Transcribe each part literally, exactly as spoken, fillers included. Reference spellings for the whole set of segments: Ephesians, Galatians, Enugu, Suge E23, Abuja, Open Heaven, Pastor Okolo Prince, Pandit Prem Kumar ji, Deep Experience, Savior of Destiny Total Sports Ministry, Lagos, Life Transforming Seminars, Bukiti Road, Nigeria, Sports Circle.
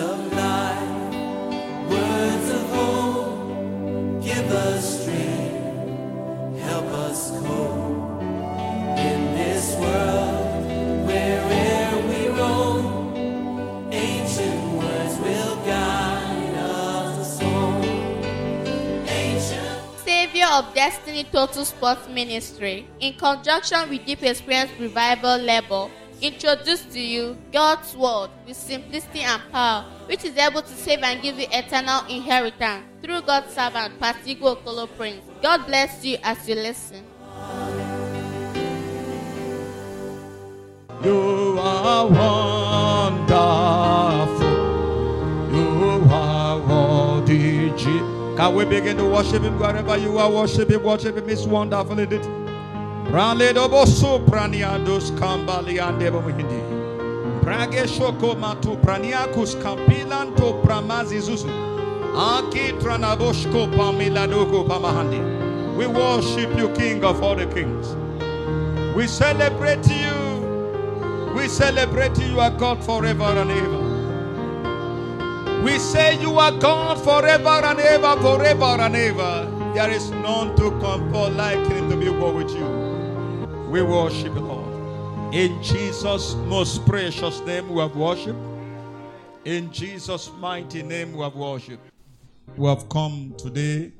of life, words of hope, give us strength, help us cope in this world where'er we roam. Ancient words will guide us home. Ancient Savior of Destiny Total Sports Ministry, in conjunction with Deep Experience Revival Label, introduce to you God's Word with simplicity and power, which is able to save and give you eternal inheritance through God's servant, Pastor Okolo Prince. God bless you as you listen. You are wonderful. You are worthy. Can we begin to worship Him wherever you are? Worship Him, worship Him. It's wonderful, isn't it? Raledoboso praniados cambaliandebo hindi. Prageshoko matu praniacus campilanto pramazizuzu. Aki tranaboshko pamiladogo pamahandi. We worship you, King of all the kings. We celebrate you. We celebrate you, you are God forever and ever. We say you are God forever and ever, forever and ever. There is none to compare like Him to be with you. We worship the Lord. In Jesus' most precious name we have worship. In Jesus' mighty name we have worship. We have come today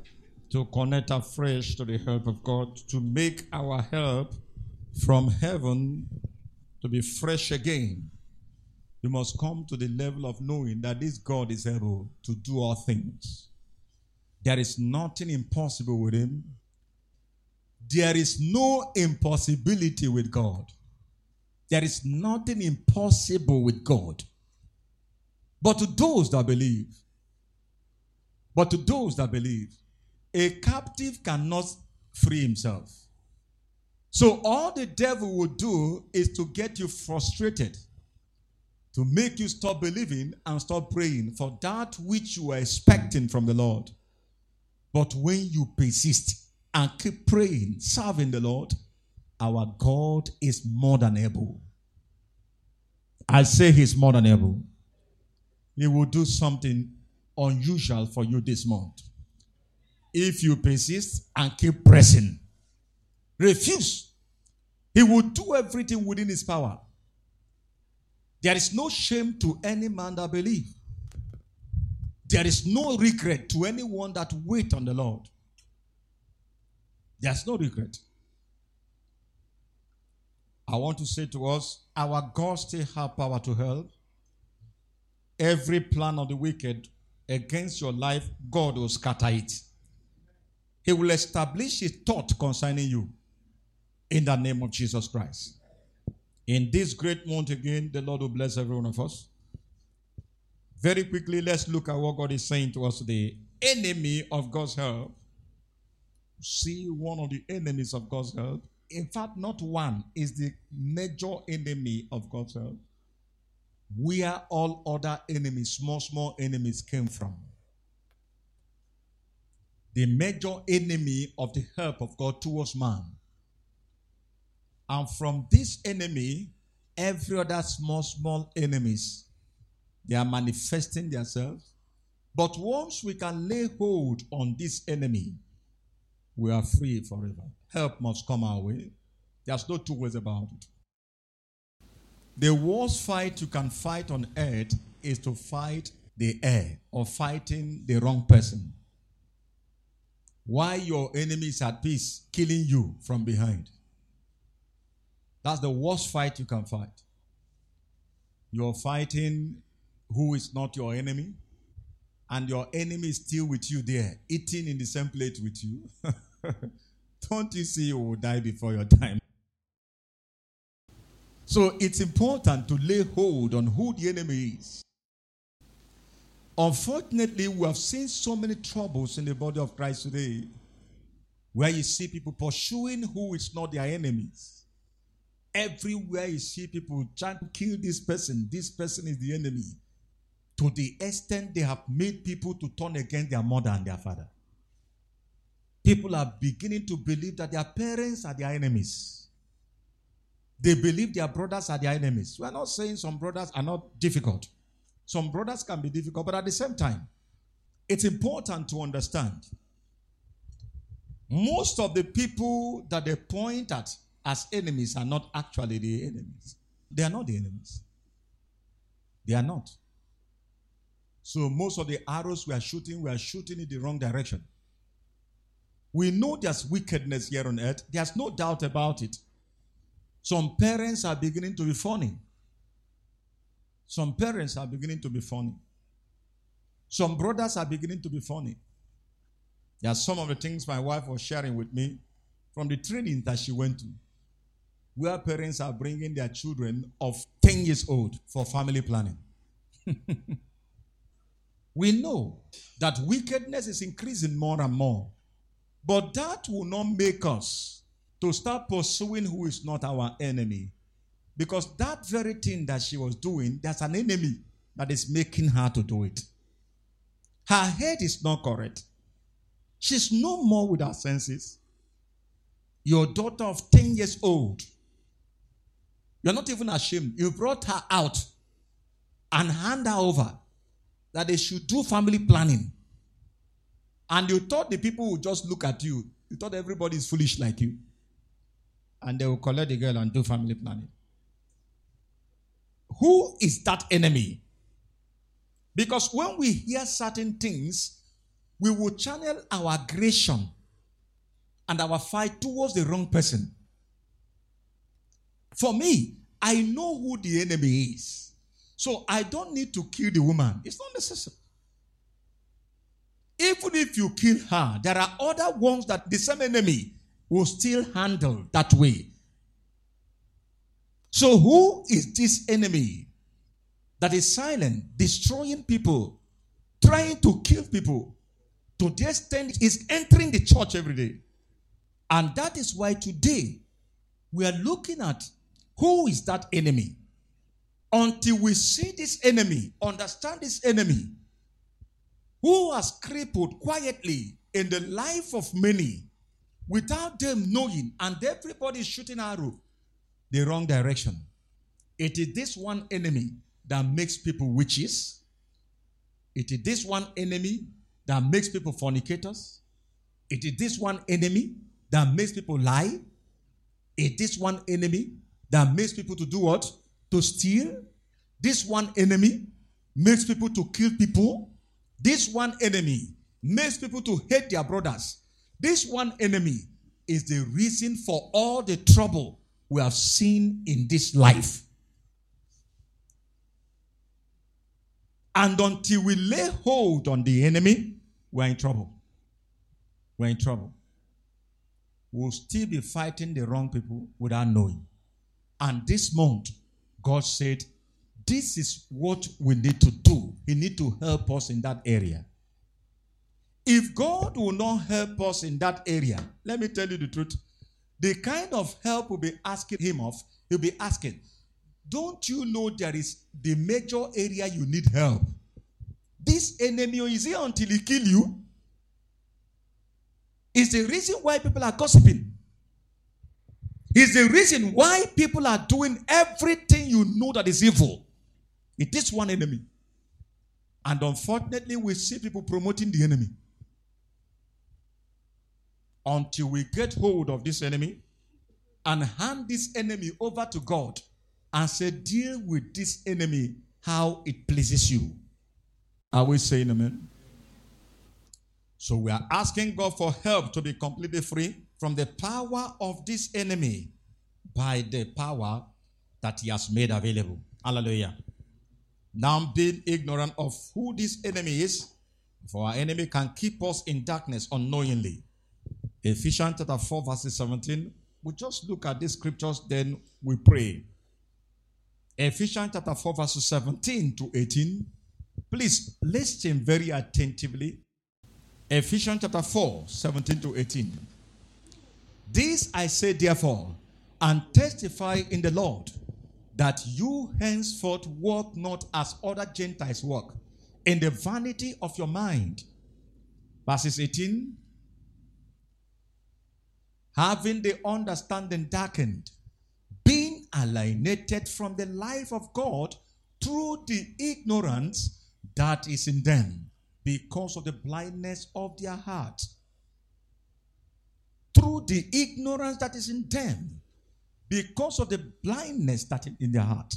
to connect afresh to the help of God, to make our help from heaven to be fresh again. You must come to the level of knowing that this God is able to do all things. There is nothing impossible with Him. There is no impossibility with God. There is nothing impossible with God. But to those that believe, but to those that believe, a captive cannot free himself. So all the devil will do is to get you frustrated, to make you stop believing and stop praying for that which you are expecting from the Lord. But when you persist and keep praying, serving the Lord, our God is more than able. I say He's more than able. He will do something unusual for you this month. If you persist and keep pressing, refuse, He will do everything within His power. There is no shame to any man that believes. There is no regret to anyone that waits on the Lord. There's no regret. I want to say to us, our God still has power to help. Every plan of the wicked against your life, God will scatter it. He will establish His thought concerning you in the name of Jesus Christ. In this great month again, the Lord will bless every one of us. Very quickly, let's look at what God is saying to us today. Enemy of God's help. See, one of the enemies of God's help. In fact, not one, is the major enemy of God's help. Where all other enemies, small, small enemies came from. The major enemy of the help of God towards man. And from this enemy, every other small, small enemies, they are manifesting themselves. But once we can lay hold on this enemy, we are free forever. Help must come our way. There's no two ways about it. The worst fight you can fight on earth is to fight the air or fighting the wrong person. Why your enemy is at peace, killing you from behind. That's the worst fight you can fight. You're fighting who is not your enemy, and your enemy is still with you there, eating in the same plate with you. Don't you see you will die before your time? So it's important to lay hold on who the enemy is. Unfortunately, we have seen so many troubles in the body of Christ today, where you see people pursuing who is not their enemies. Everywhere you see people trying to kill this person, this person is the enemy. To the extent they have made people to turn against their mother and their father. People are beginning to believe that their parents are their enemies. They believe their brothers are their enemies. We are not saying some brothers are not difficult. some brothers can be difficult, but at the same time, it's important to understand most of the people that they point at as enemies are not actually the enemies. They are not the enemies. They are not. So most of the arrows we are shooting, we are shooting in the wrong direction. We know there's wickedness here on earth. There's no doubt about it. Some parents are beginning to be funny. Some parents are beginning to be funny. Some brothers are beginning to be funny. There are some of the things my wife was sharing with me from the training that she went to, where parents are bringing their children of ten years old for family planning. We know that wickedness is increasing more and more, but that will not make us to start pursuing who is not our enemy, because that very thing that she was doing, there's an enemy that is making her to do it. Her head is not correct. She's no more with her senses. Your daughter of ten years old, you're not even ashamed. You brought her out and hand her over that they should do family planning. And you thought the people would just look at you. You thought everybody is foolish like you. And they will collect the girl and do family planning. Who is that enemy? Because when we hear certain things, we will channel our aggression and our fight towards the wrong person. For me, I know who the enemy is. So I don't need to kill the woman. It's not necessary. Even if you kill her, there are other ones that the same enemy will still handle that way. So who is this enemy that is silent, destroying people, trying to kill people? To the extent is entering the church every day. And that is why today we are looking at who is that enemy. Until we see this enemy, understand this enemy, who has crippled quietly in the life of many without them knowing, and everybody shooting arrow the wrong direction. It is this one enemy that makes people witches. It is this one enemy that makes people fornicators. It is this one enemy that makes people lie. It is this one enemy that makes people to do what? To steal. This one enemy makes people to kill people. This one enemy makes people to hate their brothers. This one enemy is the reason for all the trouble we have seen in this life. And until we lay hold on the enemy, we're in trouble. We're in trouble. We'll still be fighting the wrong people without knowing. And this month, God said, this is what we need to do. He needs to help us in that area. If God will not help us in that area, let me tell you the truth. The kind of help we'll be asking him of, he'll be asking, don't you know there is the major area you need help? This enemy is here until he kills you. It's the reason why people are gossiping. It's the reason why people are doing everything you know that is evil. It is one enemy. And unfortunately, we see people promoting the enemy. Until we get hold of this enemy and hand this enemy over to God and say, deal with this enemy how it pleases you. Are we saying amen? So we are asking God for help to be completely free from the power of this enemy by the power that he has made available. Hallelujah. Now being ignorant of who this enemy is, for our enemy can keep us in darkness unknowingly. Ephesians chapter four, verse seventeen. We just look at these scriptures, then we pray. Ephesians chapter four, verses seventeen to eighteen. Please listen very attentively. Ephesians chapter four, seventeen to eighteen. This I say therefore, and testify in the Lord, that you henceforth walk not as other Gentiles walk, in the vanity of your mind. Verses eighteen. Having the understanding darkened, alienated from the life of God through the ignorance that is in them, because of the blindness of their heart. Through the ignorance that is in them, because of the blindness that is in their heart.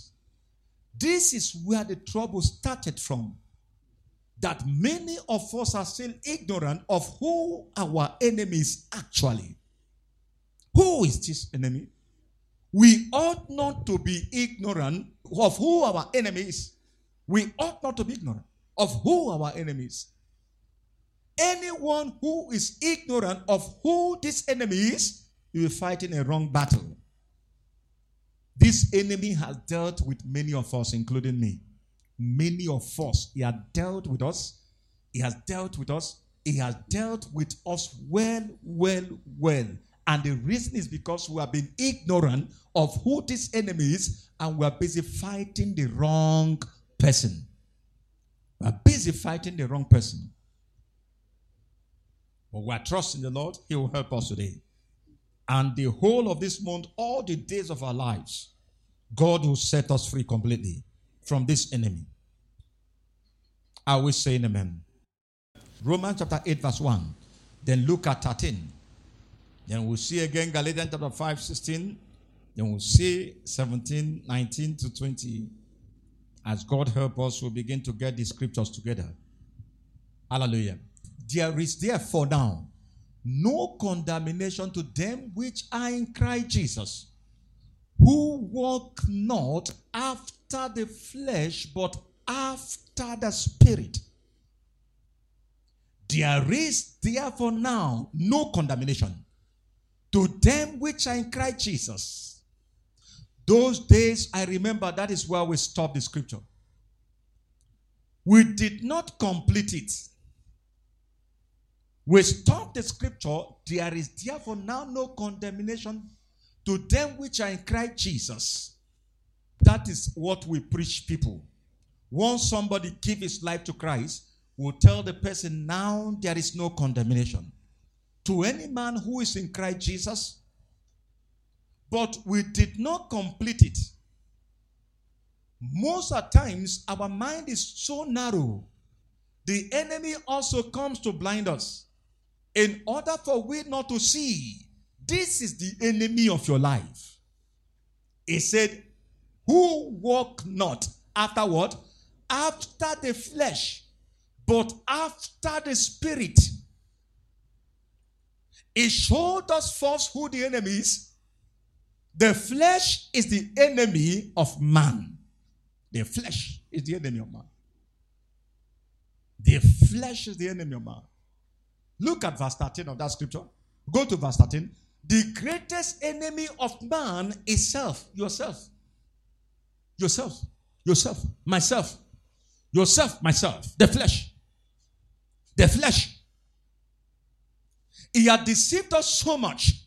This is where the trouble started from. That many of us are still ignorant of who our enemy is actually. Who is this enemy? We ought not to be ignorant of who our enemy is. We ought not to be ignorant of who our enemy is. Anyone who is ignorant of who this enemy is, you will fight in a wrong battle. This enemy has dealt with many of us, including me. Many of us. He has dealt with us. He has dealt with us. He has dealt with us well, well, well. And the reason is because we have been ignorant of who this enemy is, and we are busy fighting the wrong person. We are busy fighting the wrong person. But we are trusting the Lord. He will help us today. And the whole of this month, all the days of our lives, God will set us free completely from this enemy. I will say amen. Romans chapter eight verse one. Then look at thirteen. Then we'll see again Galatians chapter five, sixteen. Then we'll see seventeen, nineteen to twenty. As God help us, we'll begin to get the scriptures together. Hallelujah. There is therefore now no condemnation to them which are in Christ Jesus, who walk not after the flesh, but after the Spirit. There is therefore now no condemnation to them which are in Christ Jesus. Those days, I remember, that is where we stopped the scripture. We did not complete it. We stop the scripture. There is therefore now no condemnation to them which are in Christ Jesus. That is what we preach people. Once somebody gives his life to Christ, we'll tell the person now there is no condemnation to any man who is in Christ Jesus. But we did not complete it. Most of the times our mind is so narrow. The enemy also comes to blind us, in order for we not to see. This is the enemy of your life. He said, who walk not after what? After the flesh, but after the Spirit. He showed us first who the enemy is. The flesh is the enemy of man. The flesh is the enemy of man. The flesh is the enemy of man. Look at verse thirteen of that scripture. Go to verse thirteen. The greatest enemy of man is self. Yourself. Yourself. Yourself. Myself. Yourself. Myself. The flesh. The flesh. He had deceived us so much.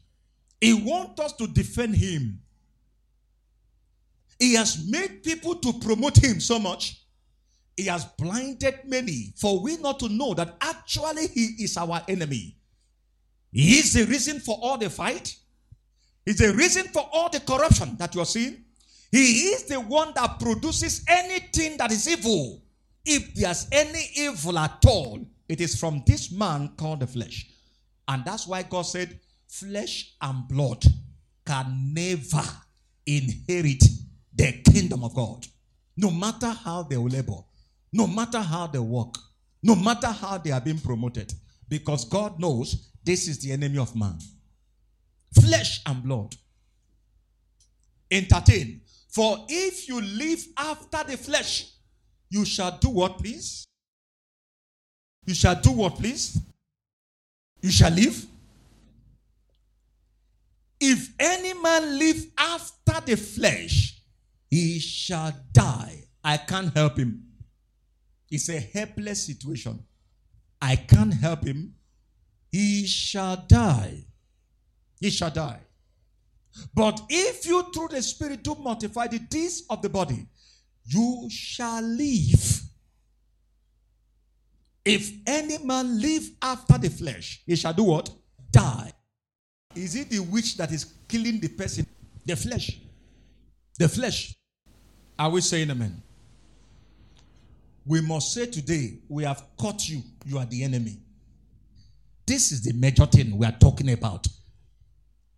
He wants us to defend him. He has made people to promote him so much. He has blinded many, for we not to know that actually he is our enemy. He is the reason for all the fight. He is the reason for all the corruption that you are seeing. He is the one that produces anything that is evil. If there's any evil at all, it is from this man called the flesh. And that's why God said, flesh and blood can never inherit the kingdom of God. No matter how they will labor, no matter how they work, no matter how they are being promoted, because God knows this is the enemy of man. Flesh and blood. Entertain. For if you live after the flesh, you shall do what, please? You shall do what, please? You shall live. If any man live after the flesh, he shall die. I can't help him. It's a helpless situation. I can't help him. He shall die. He shall die. But if you through the Spirit do mortify the deeds of the body, you shall live. If any man live after the flesh, he shall do what? Die. Is it the witch that is killing the person? The flesh. The flesh. Are we saying amen? we must say today, we have caught you. You are the enemy. This is the major thing we are talking about.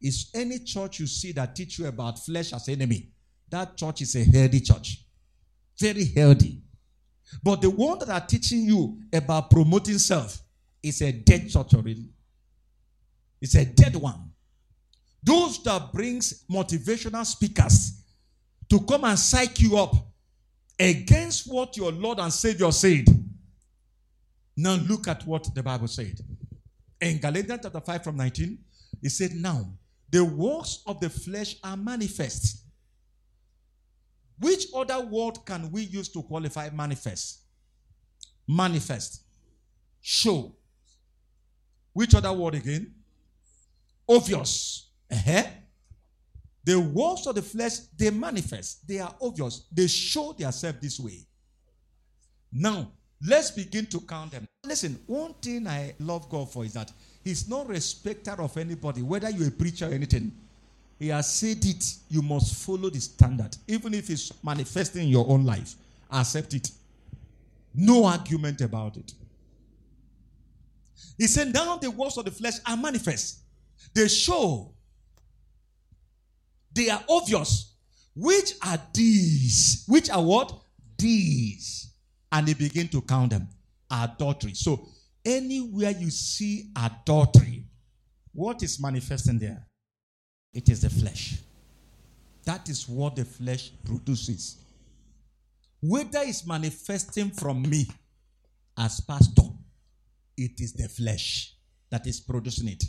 Is any church you see that teach you about flesh as enemy, that church is a healthy church. Very healthy. But the one that are teaching you about promoting self is a dead church already. It's a dead one. Those that brings motivational speakers to come and psych you up against what your Lord and Savior said. Now look at what the Bible said. In Galatians chapter five from nineteen, it said, now, the works of the flesh are manifest. Which other word can we use to qualify manifest? Manifest. Show. Which other word again? Obvious. Uh-huh. The works of the flesh, they manifest. They are obvious. They show themselves this way. Now, let's begin to count them. Listen, one thing I love God for is that He's not a respecter of anybody, whether you're a preacher or anything. He has said it. You must follow the standard. Even if it's manifesting in your own life, accept it. No argument about it. He said, now the works of the flesh are manifest. They show. They are obvious. Which are these? Which are what? These. And he began to count them. Adultery. So, anywhere you see adultery, what is manifesting there? It is the flesh. That is what the flesh produces. Whether it's manifesting from me as pastor, it is the flesh that is producing it.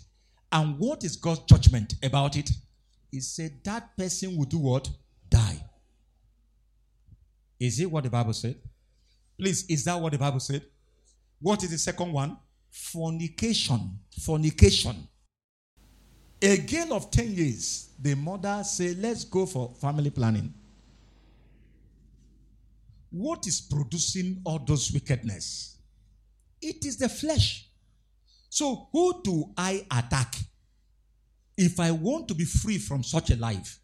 And what is God's judgment about it? He said that person will do what? Die. Is it what the Bible said? Please, is that what the Bible said? What is the second one? Fornication. Fornication. A girl of ten years, the mother said, let's go for family planning. What is producing all those wickedness? It is the flesh. So who do I attack? If I want to be free from such a life,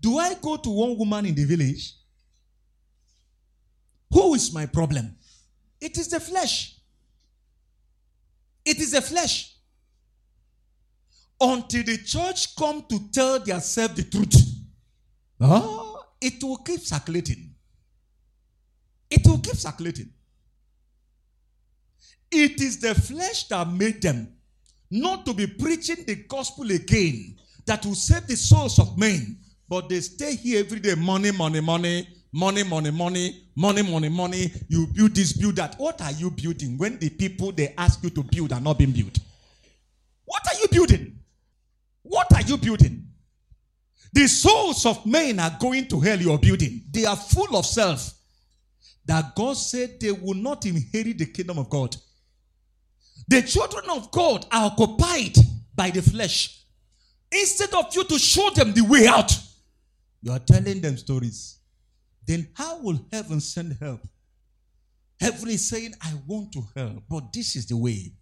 do I go to one woman in the village? Who is my problem? It is the flesh. It is the flesh. Until the church come to tell themselves the truth, oh, it will keep circulating. It will keep circulating. It is the flesh that made them not to be preaching the gospel again that will save the souls of men. But they stay here every day, money, money, money. Money, money, money, money, money, money. You build this, build that. What are you building when the people they ask you to build are not being built? What are you building? What are you building? The souls of men are going to hell you are building. They are full of self. That God said they will not inherit the kingdom of God. The children of God are occupied by the flesh. Instead of you to show them the way out, you are telling them stories. Then how will heaven send help? Heaven is saying, I want to help, but this is the way.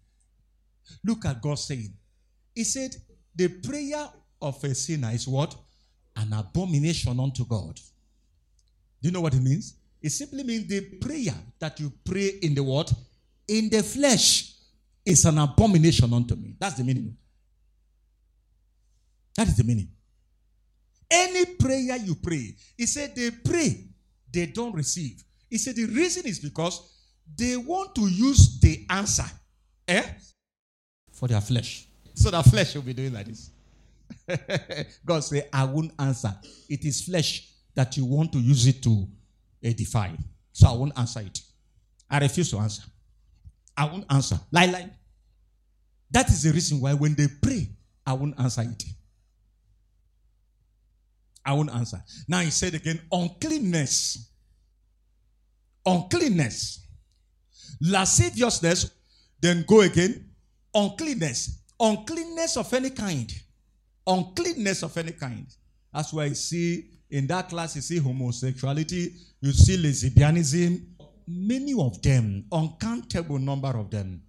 Look at God saying. He said, the prayer of a sinner is what? An abomination unto God. Do you know what it means? It simply means the prayer that you pray in the what? In the flesh is an abomination unto me. That's the meaning. That is the meaning. Any prayer you pray, he said they pray, they don't receive. He said the reason is because they want to use the answer eh, for their flesh. So their flesh will be doing like this. God said, I won't answer. It is flesh that you want to use it to edify. So I won't answer it. I refuse to answer. I won't answer. Lie, lie. That is the reason why when they pray, I won't answer it. I won't answer. Now he said again, uncleanness. Uncleanness. Lasciviousness. Then go again. Uncleanness. Uncleanness of any kind. Uncleanness of any kind. That's why you see, in that class, you see homosexuality, you see lesbianism. Many of them, uncountable number of them.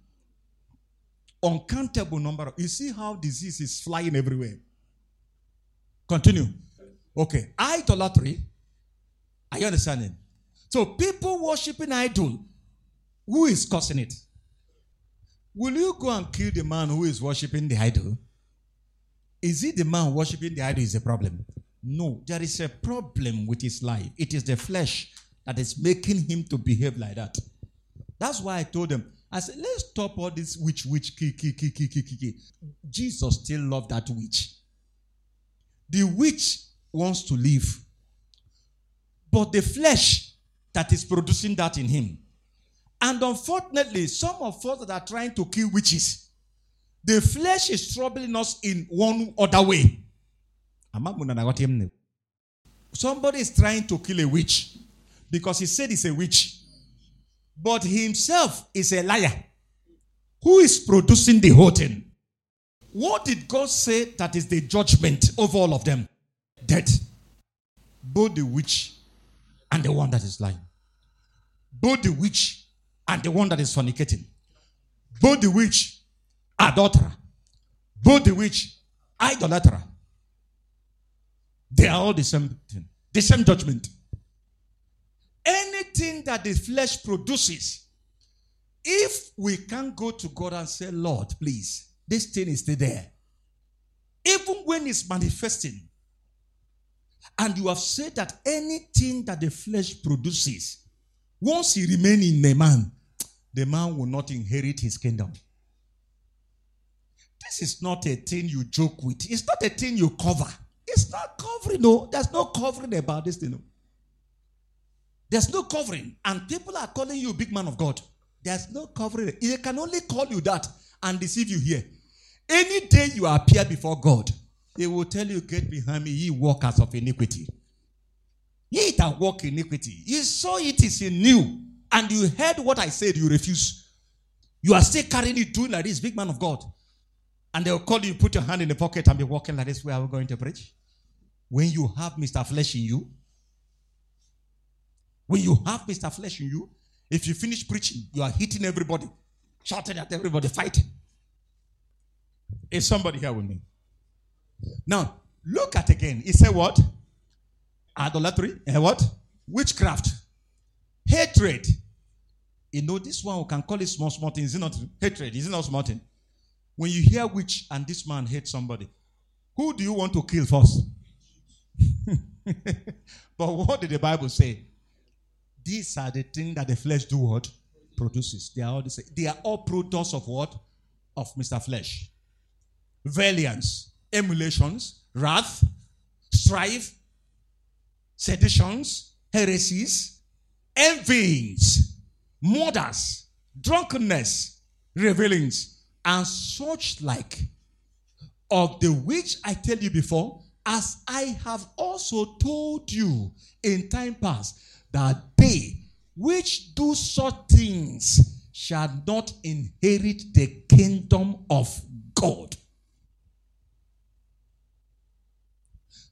Uncountable number of, you see how disease is flying everywhere. Continue. Okay, idolatry. Are you understanding? So people you worshiping idol? Who is causing it? Will you go and kill the man who is worshiping the idol? Is it the man worshiping the idol is the problem? No, there is a problem with his life. It is the flesh that is making him to behave like that. That's why I told them, I said, let's stop all this witch, witch, ki, ki, ki, ki, ki, ki. Jesus still loved that witch. The witch wants to live. But the flesh that is producing that in him. And unfortunately, some of us that are trying to kill witches, the flesh is troubling us in one other way. Somebody is trying to kill a witch because he said he's a witch. But himself is a liar. Who is producing the whole thing? What did God say that is the judgment of all of them? Death. Both the witch and the one that is lying. Both the witch and the one that is fornicating. Both the witch, adulterer. Both the witch, idolater. They are all the same thing. The same judgment. Anything that the flesh produces, if we can't go to God and say, Lord, please, this thing is still there. Even when it's manifesting, and you have said that anything that the flesh produces, once it remains in the man, the man will not inherit his kingdom. This is not a thing you joke with. It's not a thing you cover. It's not covering, no. There's no covering about this thing, no. There's no covering. And people are calling you big man of God. There's no covering. They can only call you that and deceive you here. Any day you appear before God, they will tell you, get behind me, ye workers of iniquity. Ye that work iniquity. You saw it is in you. And you heard what I said, you refuse. You are still carrying it doing like this, big man of God. And they will call you, put your hand in the pocket and be walking like this. Where are we going to preach? When you have Mister Flesh in you, When you have Mister Flesh in you, if you finish preaching, you are hitting everybody, shouting at everybody, fighting. Is somebody here with me? Now, look at again. He said what? Idolatry. And what? Witchcraft. Hatred. You know, this one, we can call it small, small thing. Is it not hatred? Is it not small thing? When you hear witch and this man hates somebody, who do you want to kill first? But what did the Bible say? These are the things that the flesh do what? Produces. They are all the same. They are all products of what? Of Mister Flesh. Valiance, emulations, wrath, strife, seditions, heresies, envyings, murders, drunkenness, revelings, and such like, of the which I tell you before, as I have also told you in time past, that they which do such things shall not inherit the kingdom of God.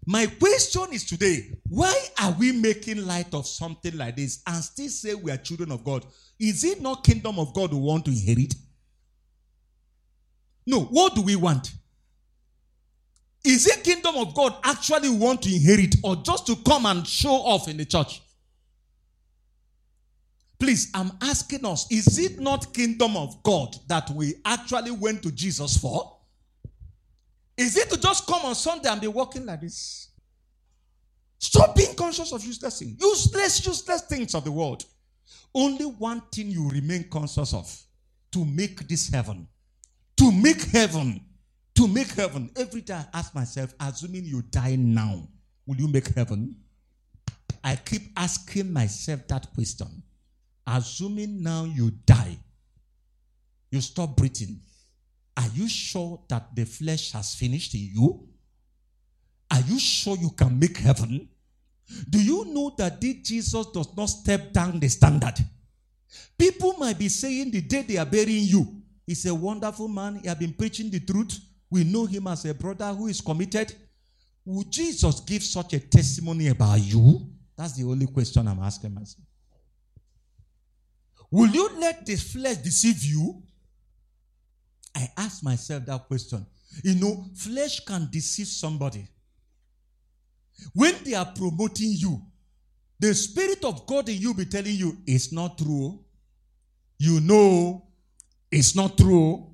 My question is today, why are we making light of something like this and still say we are children of God? Is it not kingdom of God we want to inherit? No, what do we want? Is it kingdom of God actually we want to inherit, or just to come and show off in the church? Please, I'm asking us, is it not kingdom of God that we actually went to Jesus for? Is it to just come on Sunday and be walking like this? Stop being conscious of useless things. Useless, useless things of the world. Only one thing you remain conscious of. To make this heaven. To make heaven. To make heaven. Every day I ask myself, assuming you die now, will you make heaven? I keep asking myself that question. Assuming now you die, you stop breathing. Are you sure that the flesh has finished in you? Are you sure you can make heaven? Do you know that this Jesus does not step down the standard? People might be saying the day they are burying you, he's a wonderful man. He has been preaching the truth. We know him as a brother who is committed. Would Jesus give such a testimony about you? That's the only question I'm asking myself. Will you let the flesh deceive you? I ask myself that question. You know, flesh can deceive somebody. When they are promoting you, the Spirit of God in you be telling you, it's not true. You know, it's not true.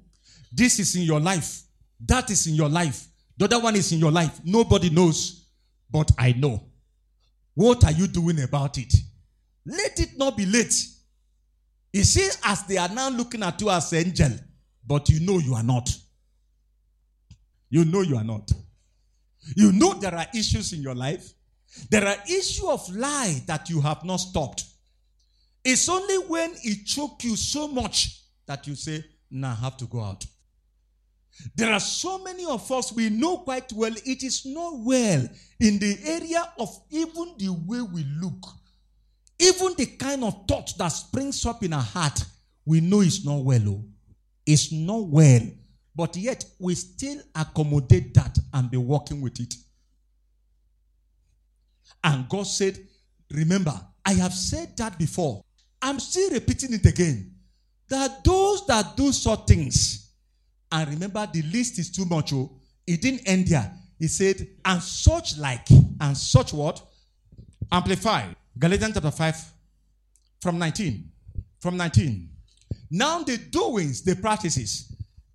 This is in your life. That is in your life. The other one is in your life. Nobody knows, but I know. What are you doing about it? Let it not be late. You see, as they are now looking at you as an angel, but you know you are not. You know you are not. You know there are issues in your life. There are issues of lie that you have not stopped. It's only when it chokes you so much that you say, nah, I have to go out. There are so many of us, we know quite well, it is not well in the area of even the way we look. Even the kind of thought that springs up in our heart, we know it's not well. Oh. It's not well. But yet, we still accommodate that and be working with it. And God said, remember, I have said that before. I'm still repeating it again. That those that do such things, and remember, the list is too much. Oh, it didn't end there. He said, and such like, and such what? Amplified. Galatians chapter five, from nineteen. From nineteen. Now the doings, the practices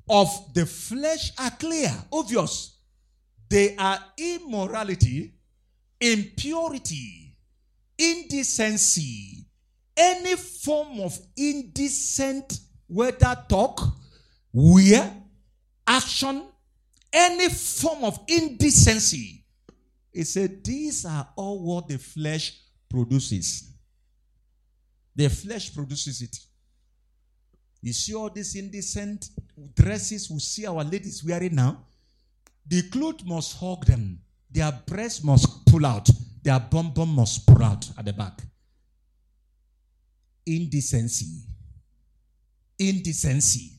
of the flesh are clear, obvious. They are immorality, impurity, indecency, any form of indecent, whether talk, wear, action, any form of indecency. He said, these are all what the flesh produces. The flesh produces it. You see all these indecent dresses we see our ladies wearing now? The clothes must hug them. Their breasts must pull out. Their bum bum must pull out at the back. Indecency. Indecency.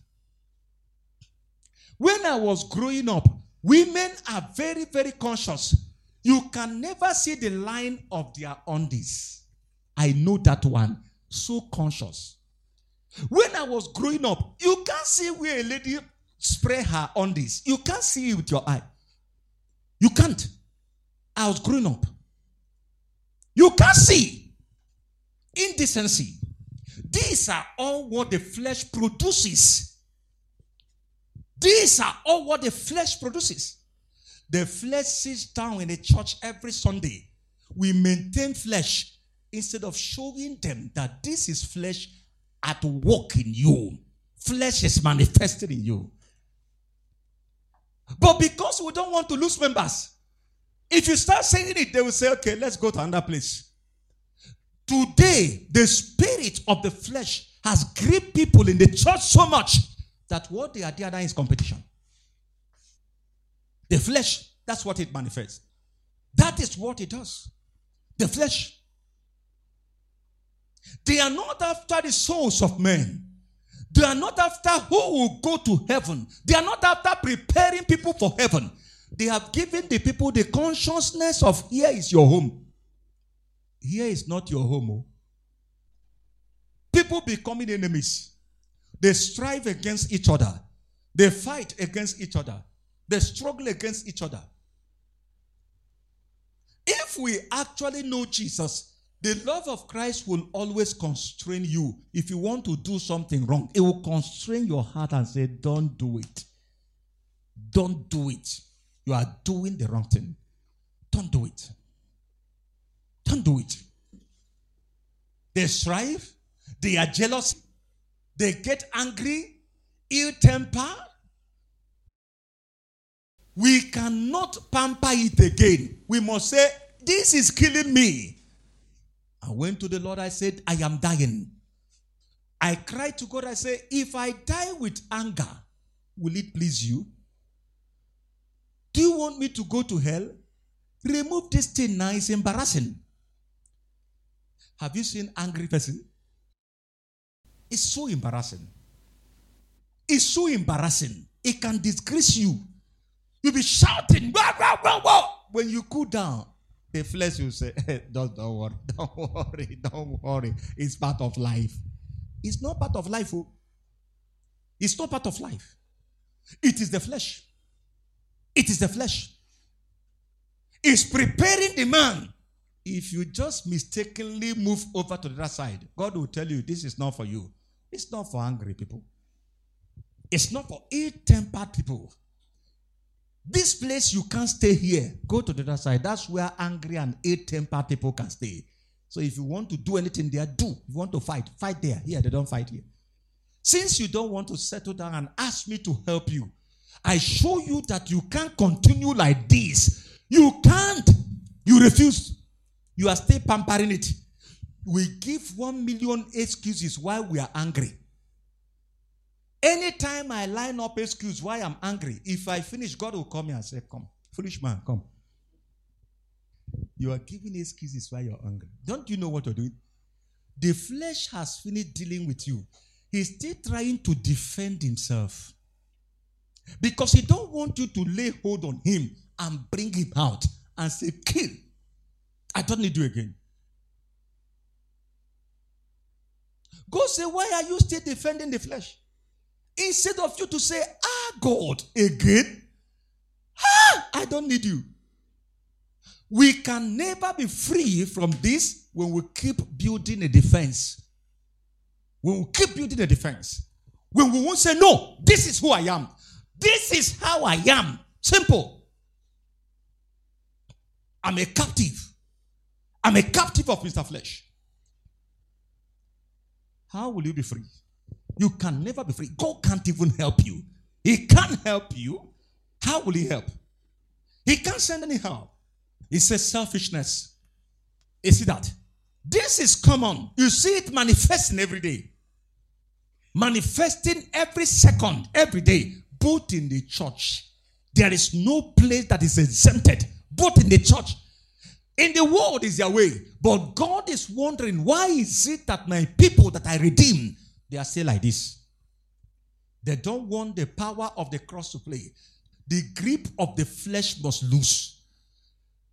When I was growing up, women are very, very conscious. You can never see the line of their undies. I know that one. So conscious. When I was growing up, you can't see where a lady spray her undies. You can't see it with your eye. You can't. I was growing up. You can't see. Indecency. These are all what the flesh produces. These are all what the flesh produces. The flesh sits down in the church every Sunday. We maintain flesh instead of showing them that this is flesh at work in you. Flesh is manifested in you. But because we don't want to lose members, if you start saying it, they will say, okay, let's go to another place. Today, the spirit of the flesh has gripped people in the church so much that what they are there now is competition. The flesh, that's what it manifests. That is what it does. The flesh. They are not after the souls of men. They are not after who will go to heaven. They are not after preparing people for heaven. They have given the people the consciousness of here is your home. Here is not your home. Oh. People becoming enemies. They strive against each other. They fight against each other. They struggle against each other. If we actually know Jesus, the love of Christ will always constrain you. If you want to do something wrong, it will constrain your heart and say, don't do it. Don't do it. You are doing the wrong thing. Don't do it. Don't do it. They strive. They are jealous. They get angry. Ill-tempered. We cannot pamper it again. We must say, this is killing me. I went to the Lord, I said, I am dying. I cried to God, I said, if I die with anger, will it please you? Do you want me to go to hell? Remove this thing now, it's embarrassing. Have you seen angry person? It's so embarrassing. It's so embarrassing. It can disgrace you. You'll be shouting, wah, wah, wah, wah. When you cool down, the flesh will say, hey, don't, don't worry, don't worry, don't worry. It's part of life. It's not part of life. Oh. It's not part of life. It is the flesh. It is the flesh. It's preparing the man if you just mistakenly move over to the other side, God will tell you, this is not for you. It's not for angry people. It's not for ill-tempered people. This place, you can't stay here. Go to the other side. That's where angry and ill-tempered people can stay. So if you want to do anything there, do. If you want to fight, fight there. Here, they don't fight here. Since you don't want to settle down and ask me to help you, I show you that you can't continue like this. You can't. You refuse. You are still pampering it. We give one million excuses why we are angry. Anytime I line up excuse why I'm angry, if I finish, God will call me and say, come, foolish man, come. You are giving excuses why you're angry. Don't you know what you're doing? The flesh has finished dealing with you. He's still trying to defend himself. Because he don't want you to lay hold on him and bring him out and say, kill. I don't need you again. God say, why are you still defending the flesh? Instead of you to say, ah, God, again, ah, I don't need you. We can never be free from this when we keep building a defense. When we keep building a defense. When we won't say, no, this is who I am. This is how I am. Simple. I'm a captive. I'm a captive of Mister Flesh. How will you be free? You can never be free. God can't even help you. He can't help you. How will he help? He can't send any help. He says selfishness. You see that? This is common. You see it manifesting every day. Manifesting every second, every day. Both in the church. There is no place that is exempted. Both in the church. In the world is their way. But God is wondering, why is it that my people that I redeem, they are still like this? They don't want the power of the cross to play. The grip of the flesh must loose.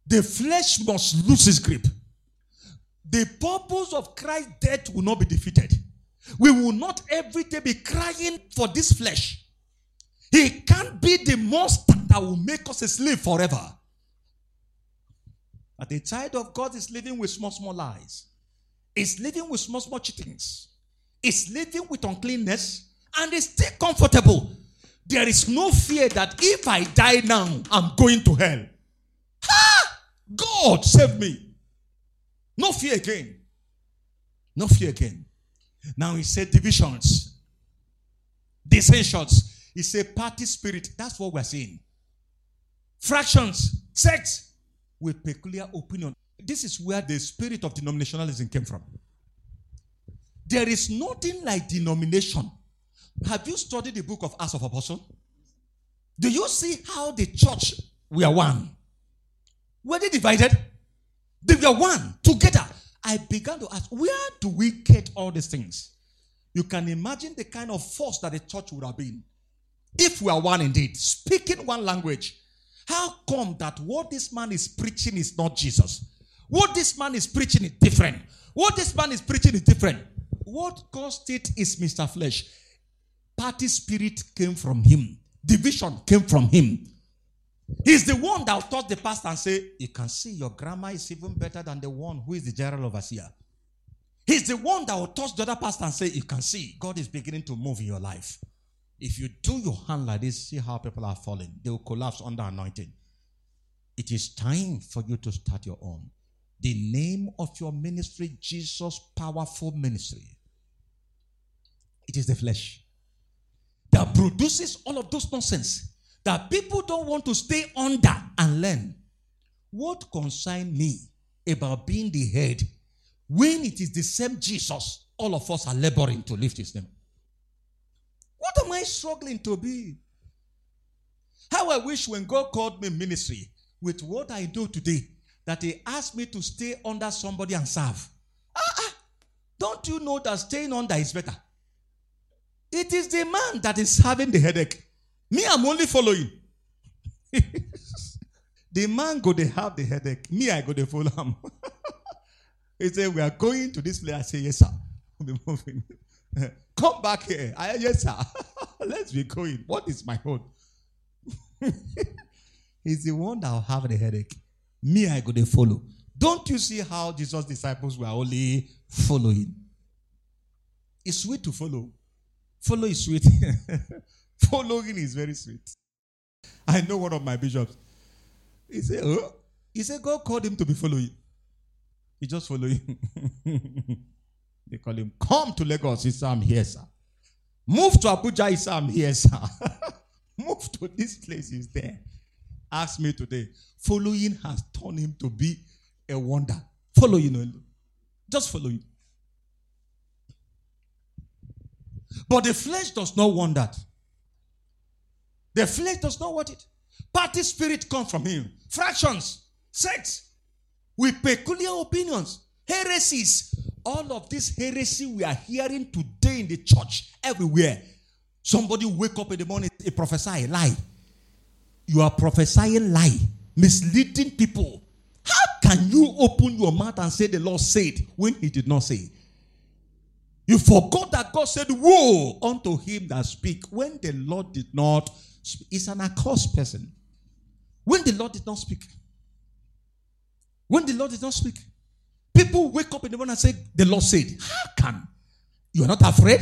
The flesh must lose its grip. The purpose of Christ's death will not be defeated. We will not every day be crying for this flesh. He can't be the monster that will make us a slave forever. But the child of God is living with small, small lies. It's living with small, small cheatings. It's living with uncleanness. And it's still comfortable. There is no fear that if I die now, I'm going to hell. Ha! God save me. No fear again. No fear again. Now he said divisions. Dissensions. He said party spirit. That's what we're seeing. Fractions. Sects. With peculiar opinion. This is where the spirit of denominationalism came from. There is nothing like denomination. Have you studied the book of Acts of Apostles? Do you see how the church were one? Were they divided? They were one together. I began to ask, where do we get all these things? You can imagine the kind of force that the church would have been if we are one indeed, speaking one language. How come that what this man is preaching is not Jesus? What this man is preaching is different. What this man is preaching is different. What caused it is Mister Flesh. Party spirit came from him. Division came from him. He's the one that will touch the pastor and say, you can see your grammar is even better than the one who is the general overseer. He's the one that will touch the other pastor and say, you can see God is beginning to move in your life. If you do your hand like this, see how people are falling. They will collapse under anointing. It is time for you to start your own. The name of your ministry, Jesus' powerful ministry. It is the flesh that produces all of those nonsense that people don't want to stay under and learn. What concerns me about being the head, when it is the same Jesus, all of us are laboring to lift his name. What am I struggling to be? How I wish when God called me ministry with what I do today that he asked me to stay under somebody and serve. Ah, ah, don't you know that staying under is better? It is the man that is having the headache. Me, I'm only following. The man go to have the headache. Me, I go to follow him. He said, we are going to this place. I say, yes, sir. We'll be moving. Come back here. I, yes, sir. Let's be going. What is my own? He's the one that will have the headache. Me, I go to follow. Don't you see how Jesus' disciples were only following? It's sweet to follow. Follow is sweet. Following is very sweet. I know one of my bishops. He said, oh? He said, God called him to be following. He just followed him. They call him, come to Lagos. He said, I'm here, sir. Move to Abuja. He said, I'm here, sir. Move to this place. He's there. Ask me today. Following has turned him to be a wonder. Follow, you know. Just follow him. But the flesh does not want that. The flesh does not want it. Party spirit comes from him. Fractions, sects, with peculiar opinions, heresies. All of this heresy we are hearing today in the church, everywhere. Somebody wake up in the morning, they prophesy a lie. You are prophesying lie, misleading people. How can you open your mouth and say the Lord said when he did not say? You forgot that God said, woe unto him that speak. When the Lord did not speak. He's an accursed person. When the Lord did not speak. When the Lord did not speak. People wake up in the morning and say, the Lord said. How can? You are not afraid?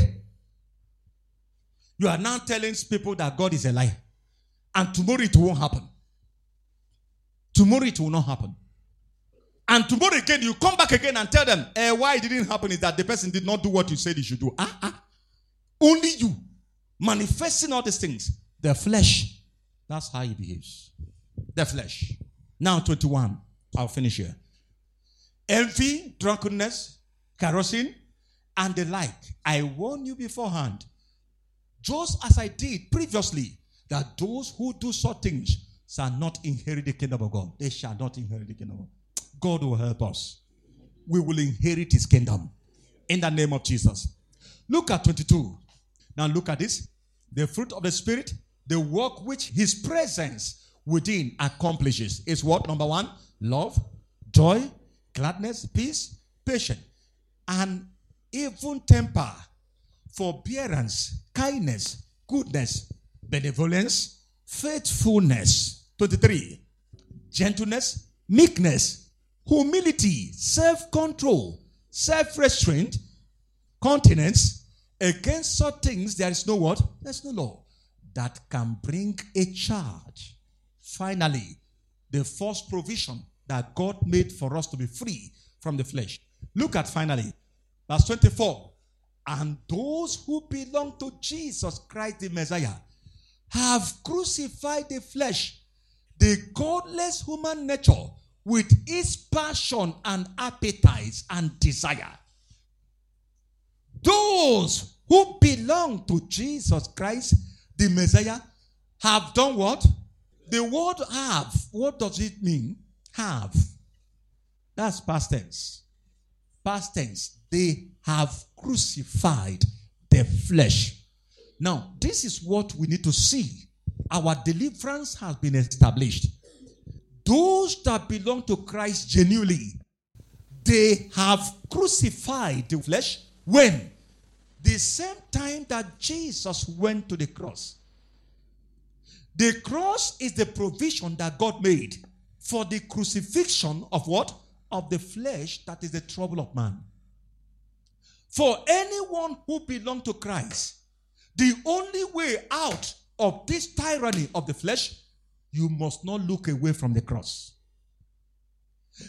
You are now telling people that God is a liar. And tomorrow it won't happen. Tomorrow it will not happen. And tomorrow again, you come back again and tell them, eh, why it didn't happen is that the person did not do what you said he should do. Ah, ah. Only you. Manifesting all these things. The flesh. That's how it behaves. The flesh. Now twenty-one. I'll finish here. Envy, drunkenness, carousing, and the like. I warn you beforehand, just as I did previously, that those who do such things shall not inherit the kingdom of God. They shall not inherit the kingdom of God. God will help us. We will inherit his kingdom. In the name of Jesus. Look at twenty-two. Now look at this. The fruit of the Spirit, the work which his presence within accomplishes, is what? Number one, love, joy, gladness, peace, patience, and even temper, forbearance, kindness, goodness, benevolence, faithfulness. twenty-three. Gentleness, meekness, humility, self-control, self-restraint, continence. Against such things, there is no what? There's no law that can bring a charge. Finally, the first provision that God made for us to be free from the flesh. Look at finally, verse twenty-four. And those who belong to Jesus Christ the Messiah have crucified the flesh, the godless human nature, with its passion and appetites and desire. Those who belong to Jesus Christ, the Messiah, have done what? The word have. What does it mean? Have. That's past tense. Past tense. They have crucified the flesh. Now, this is what we need to see. Our deliverance has been established. Those that belong to Christ genuinely, they have crucified the flesh when? The same time that Jesus went to the cross. The cross is the provision that God made for the crucifixion of what? Of the flesh that is the trouble of man. For anyone who belongs to Christ, the only way out of this tyranny of the flesh, you must not look away from the cross.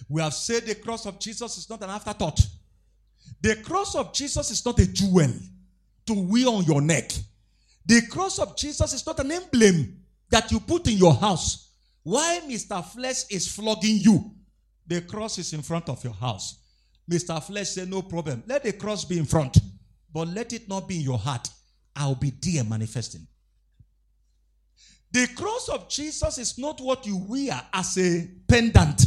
We have said the cross of Jesus is not an afterthought. The cross of Jesus is not a jewel to wear on your neck. The cross of Jesus is not an emblem that you put in your house. While Mister Flesh is flogging you, the cross is in front of your house. Mister Flesh said, no problem. Let the cross be in front, but let it not be in your heart. I'll be there manifesting. The cross of Jesus is not what you wear as a pendant.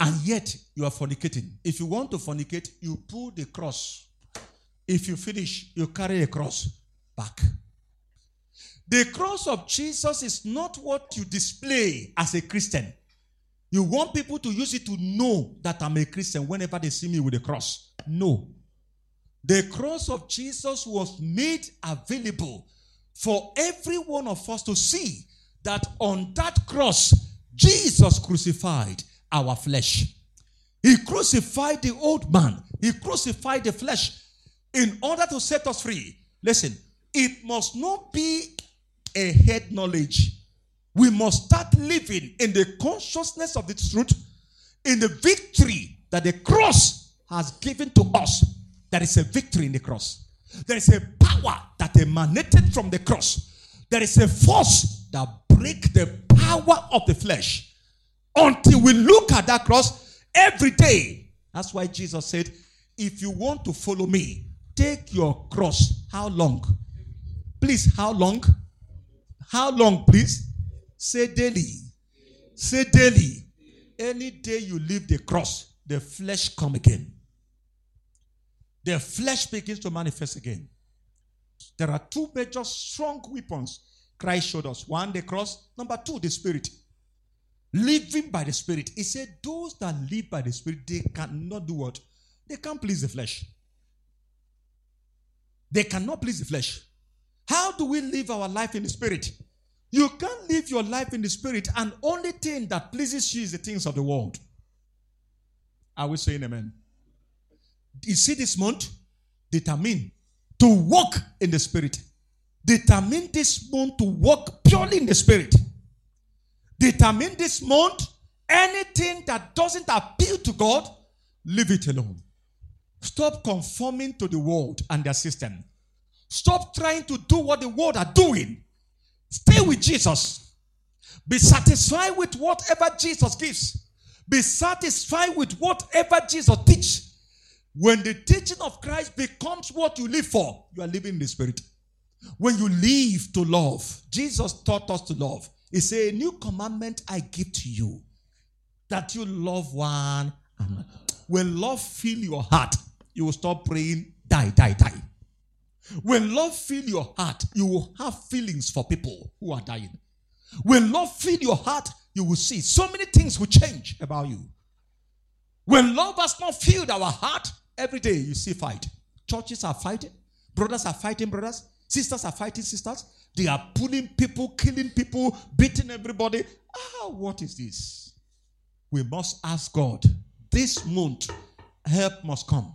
And yet, you are fornicating. If you want to fornicate, you pull the cross. If you finish, you carry the cross back. The cross of Jesus is not what you display as a Christian. You want people to use it to know that I'm a Christian whenever they see me with a cross. No. The cross of Jesus was made available for every one of us to see that on that cross, Jesus crucified our flesh. He crucified the old man. He crucified the flesh in order to set us free. Listen, it must not be a head knowledge. We must start living in the consciousness of the truth, in the victory that the cross has given to us. There is a victory in the cross. There is a power that emanated from the cross. There is a force that breaks the power of the flesh. Until we look at that cross every day. That's why Jesus said, if you want to follow me, take your cross. How long? Please, how long? How long, please? Say daily. Say daily. Any day you leave the cross, the flesh comes again. The flesh begins to manifest again. There are two major strong weapons Christ showed us. One, the cross. Number two, the spirit. Living by the spirit. He said those that live by the spirit, they cannot do what? They can't please the flesh. They cannot please the flesh. How do we live our life in the spirit? You can't live your life in the spirit and only thing that pleases you is the things of the world. Are we saying amen? You see this month, determine to walk in the spirit. Determine this month to walk purely in the spirit. Determine this month, anything that doesn't appeal to God, leave it alone. Stop conforming to the world and their system. Stop trying to do what the world are doing. Stay with Jesus. Be satisfied with whatever Jesus gives. Be satisfied with whatever Jesus teaches. When the teaching of Christ becomes what you live for, you are living in the spirit. When you live to love, Jesus taught us to love. He said, a new commandment I give to you, that you love one another. When love fills your heart, you will stop praying, die, die, die. When love fills your heart, you will have feelings for people who are dying. When love fills your heart, you will see so many things will change about you. When love has not filled our heart, every day you see fight. Churches are fighting. Brothers are fighting brothers. Sisters are fighting sisters. They are pulling people, killing people, beating everybody. Ah, what is this? We must ask God. This month, help must come.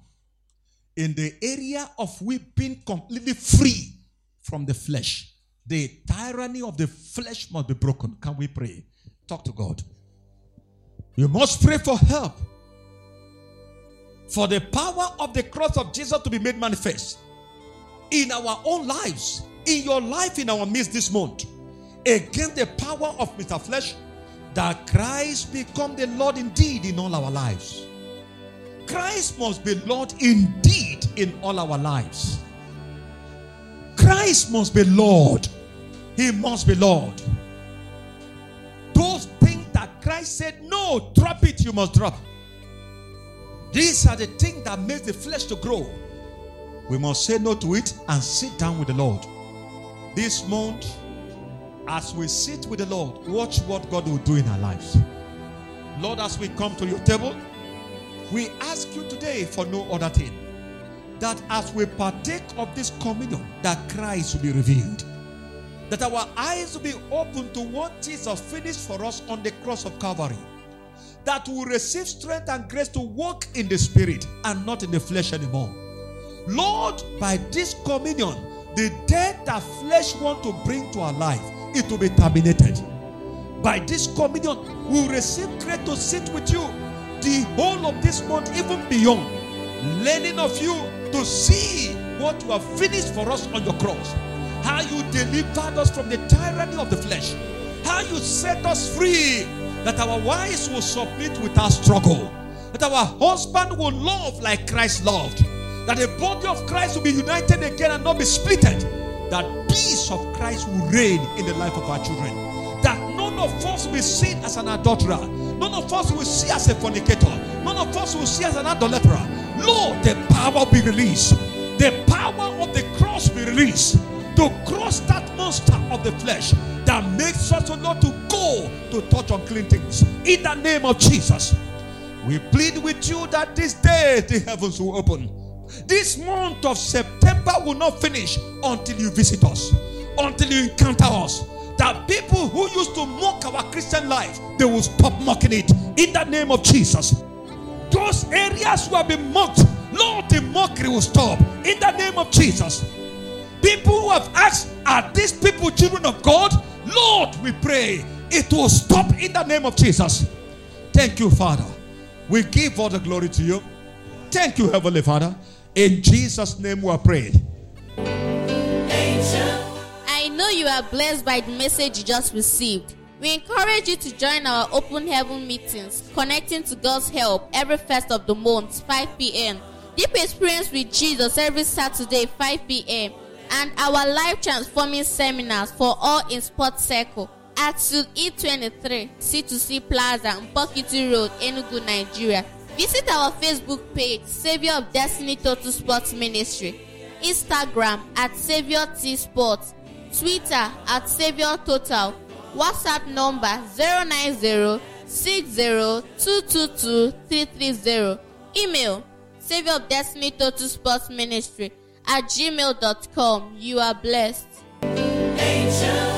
In the area of we being completely free from the flesh, the tyranny of the flesh must be broken. Can we pray? Talk to God. You must pray for help. For the power of the cross of Jesus to be made manifest in our own lives, in your life, in our midst this month, against the power of Mister Flesh, that Christ become the Lord indeed in all our lives. Christ must be Lord indeed in all our lives. Christ must be Lord. He must be Lord. Those things that Christ said, no, drop it, you must drop. These are the things that make the flesh to grow. We must say no to it and sit down with the Lord. This month, as we sit with the Lord, watch what God will do in our lives. Lord, as we come to your table, we ask you today for no other thing. That as we partake of this communion, that Christ will be revealed. That our eyes will be open to what Jesus finished for us on the cross of Calvary. That we will receive strength and grace to walk in the spirit and not in the flesh anymore. Lord, by this communion, the death that flesh wants to bring to our life, it will be terminated. By this communion, we will receive grace to sit with you the whole of this month, even beyond, learning of you to see what you have finished for us on your cross, how you delivered us from the tyranny of the flesh, how you set us free, that our wives will submit without struggle, that our husband will love like Christ loved, that the body of Christ will be united again and not be splitted, that peace of Christ will reign in the life of our children, that none of us will be seen as an adulterer, none of us will see as a fornicator, none of us will see as an adulterer. Lord, the power be released, the power of the cross be released, to cross that monster of the flesh that makes us not to go to touch unclean things. In the name of Jesus, we plead with you that this day the heavens will open. This month of September will not finish until you visit us, until you encounter us. That people who used to mock our Christian life, they will stop mocking it. In the name of Jesus. Those areas who have been mocked, Lord, the mockery will stop in the name of Jesus. People who have asked, are these people children of God? Lord, we pray it will stop in the name of Jesus. Thank you, Father. We give all the glory to you. Thank you, Heavenly Father. In Jesus' name we are praying. I know you are blessed by the message you just received. We encourage you to join our Open Heaven meetings, Connecting to God's Help, every first of the month, five p.m. Deep Experience with Jesus every Saturday, five p.m. And our Life Transforming Seminars for all in Sports Circle at Suge E twenty-three, C two C Plaza, and Bukiti Road, Enugu, Nigeria. Visit our Facebook page, Savior of Destiny Total Sports Ministry, Instagram at Savior T Sports, Twitter at Savior Total, WhatsApp number zero nine zero six zero two two two three three zero, email Savior of Destiny Total Sports Ministry at gmail dot com. You are blessed. Angel.